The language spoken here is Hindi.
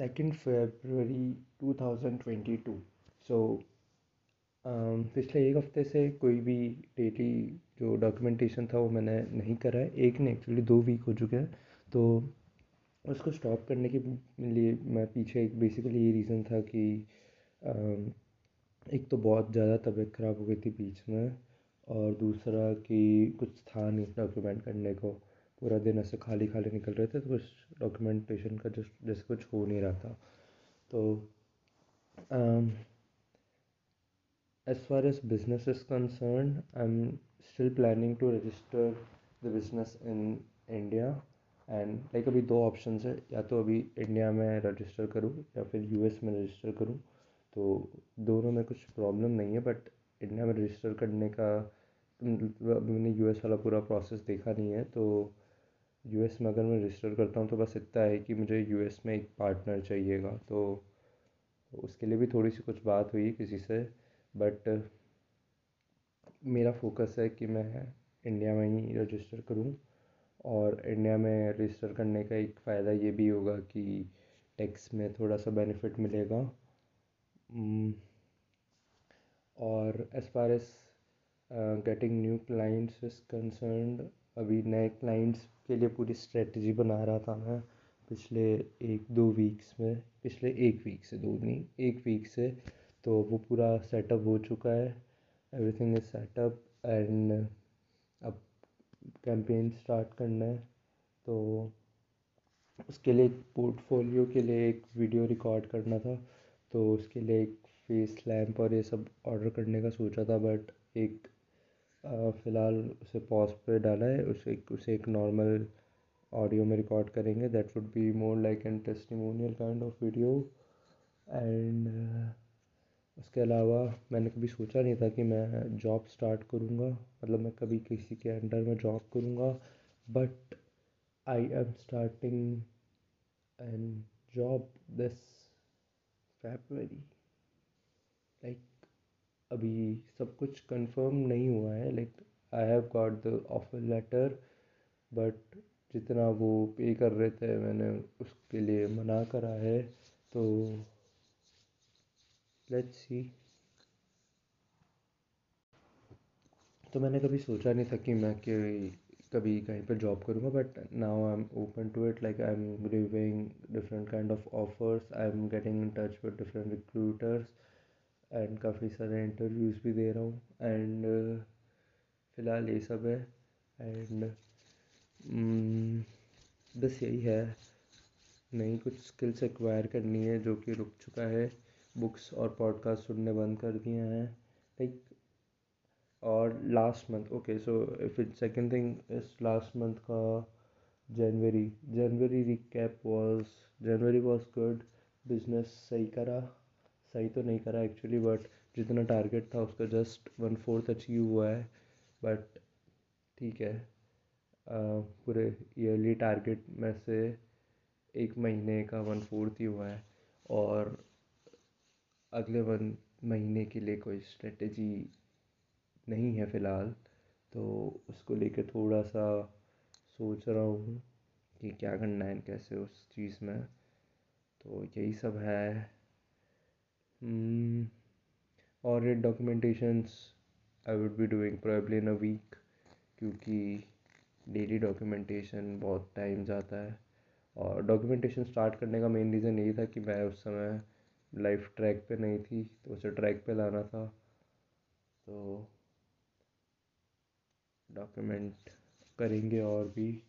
2nd फरवरी 2022। पिछले एक हफ्ते से कोई भी डेली जो डॉक्यूमेंटेशन था वो मैंने नहीं करा है। एक ने एक्चुअली 2 वीक हो चुके हैं, तो उसको स्टॉप करने के लिए मैं पीछे एक बेसिकली ये रीज़न था कि एक तो बहुत ज़्यादा तबीयत ख़राब हो गई थी बीच में, और दूसरा कि कुछ था नहीं डॉक्यूमेंट करने को। पूरा दिन ऐसे खाली खाली निकल रहे थे, तो कुछ डॉक्यूमेंटेशन का जैसे कुछ हो नहीं रहा था। तो as far as business is concerned, I'm still planning to register the business in India, and like अभी 2 ऑप्शंस है, या तो अभी इंडिया में रजिस्टर करूँ या फिर US में रजिस्टर करूँ। तो दोनों में कुछ प्रॉब्लम नहीं है, बट इंडिया में रजिस्टर करने का मैंने US वाला पूरा प्रोसेस देखा नहीं है। तो US में अगर मैं रजिस्टर करता हूँ तो बस इतना है कि मुझे US में एक पार्टनर चाहिएगा, तो उसके लिए भी थोड़ी सी कुछ बात हुई किसी से। बट मेरा फोकस है कि मैं इंडिया में ही रजिस्टर करूँ, और इंडिया में रजिस्टर करने का एक फ़ायदा ये भी होगा कि टैक्स में थोड़ा सा बेनिफिट मिलेगा। और as far as getting new clients is concerned, अभी नए क्लाइंट्स के लिए पूरी स्ट्रेटजी बना रहा था मैं पिछले एक वीक से। तो वो पूरा सेटअप हो चुका है, एवरीथिंग इज़ सेटअप, एंड अब कैंपेन स्टार्ट करना है। तो उसके लिए एक पोर्टफोलियो के लिए एक वीडियो रिकॉर्ड करना था, तो उसके लिए एक फेस लैम्प और ये सब ऑर्डर करने का सोचा था, बट एक फ़िलहाल उसे पॉज पे डाला है। उसे एक नॉर्मल ऑडियो में रिकॉर्ड करेंगे। That would be more like an testimonial kind of video. And उसके अलावा मैंने कभी सोचा नहीं था कि मैं जॉब स्टार्ट करूँगा, मतलब मैं कभी किसी के अंडर में जॉब करूँगा, but I am starting an job this February. Like अभी सब कुछ कंफर्म नहीं हुआ है, like I have got the offer letter, but जितना वो पे कर रहे थे मैंने उसके लिए मना करा है। तो लेट्स सी। तो मैंने कभी सोचा नहीं था कि मैं कभी कहीं पर जॉब करूँगा, but now I am open to it. Like I am reviewing different kind of offers, I am getting in touch with different recruiters, and काफ़ी सारे इंटरव्यूज़ भी दे रहा हूँ। एंड फ़िलहाल ये सब है, एंड बस यही है। नई कुछ स्किल्स एक्वायर करनी है जो कि रुक चुका है, बुक्स और पॉडकास्ट सुनने बंद कर दिए हैं, लाइक। और last month, okay so if it second thing इस लास्ट मंथ का January recap January was good. Business सही तो नहीं करा एक्चुअली, बट जितना टारगेट था उसका जस्ट 1/4 अचीव हुआ है, बट ठीक है। पूरे ईयरली टारगेट में से एक महीने का 1/4 ही हुआ है, और अगले 1 महीने के लिए कोई स्ट्रेटजी नहीं है फ़िलहाल। तो उसको लेके थोड़ा सा सोच रहा हूँ कि क्या करना है, कैसे उस चीज़ में। तो यही सब है। और ये documentations I would be doing probably in a week, क्योंकि डेली डॉक्यूमेंटेशन बहुत टाइम जाता है। और डॉक्यूमेंटेशन स्टार्ट करने का मेन रीज़न यही था कि मैं उस समय लाइफ ट्रैक पे नहीं थी, तो उसे ट्रैक पे लाना था। तो डॉक्यूमेंट करेंगे और भी।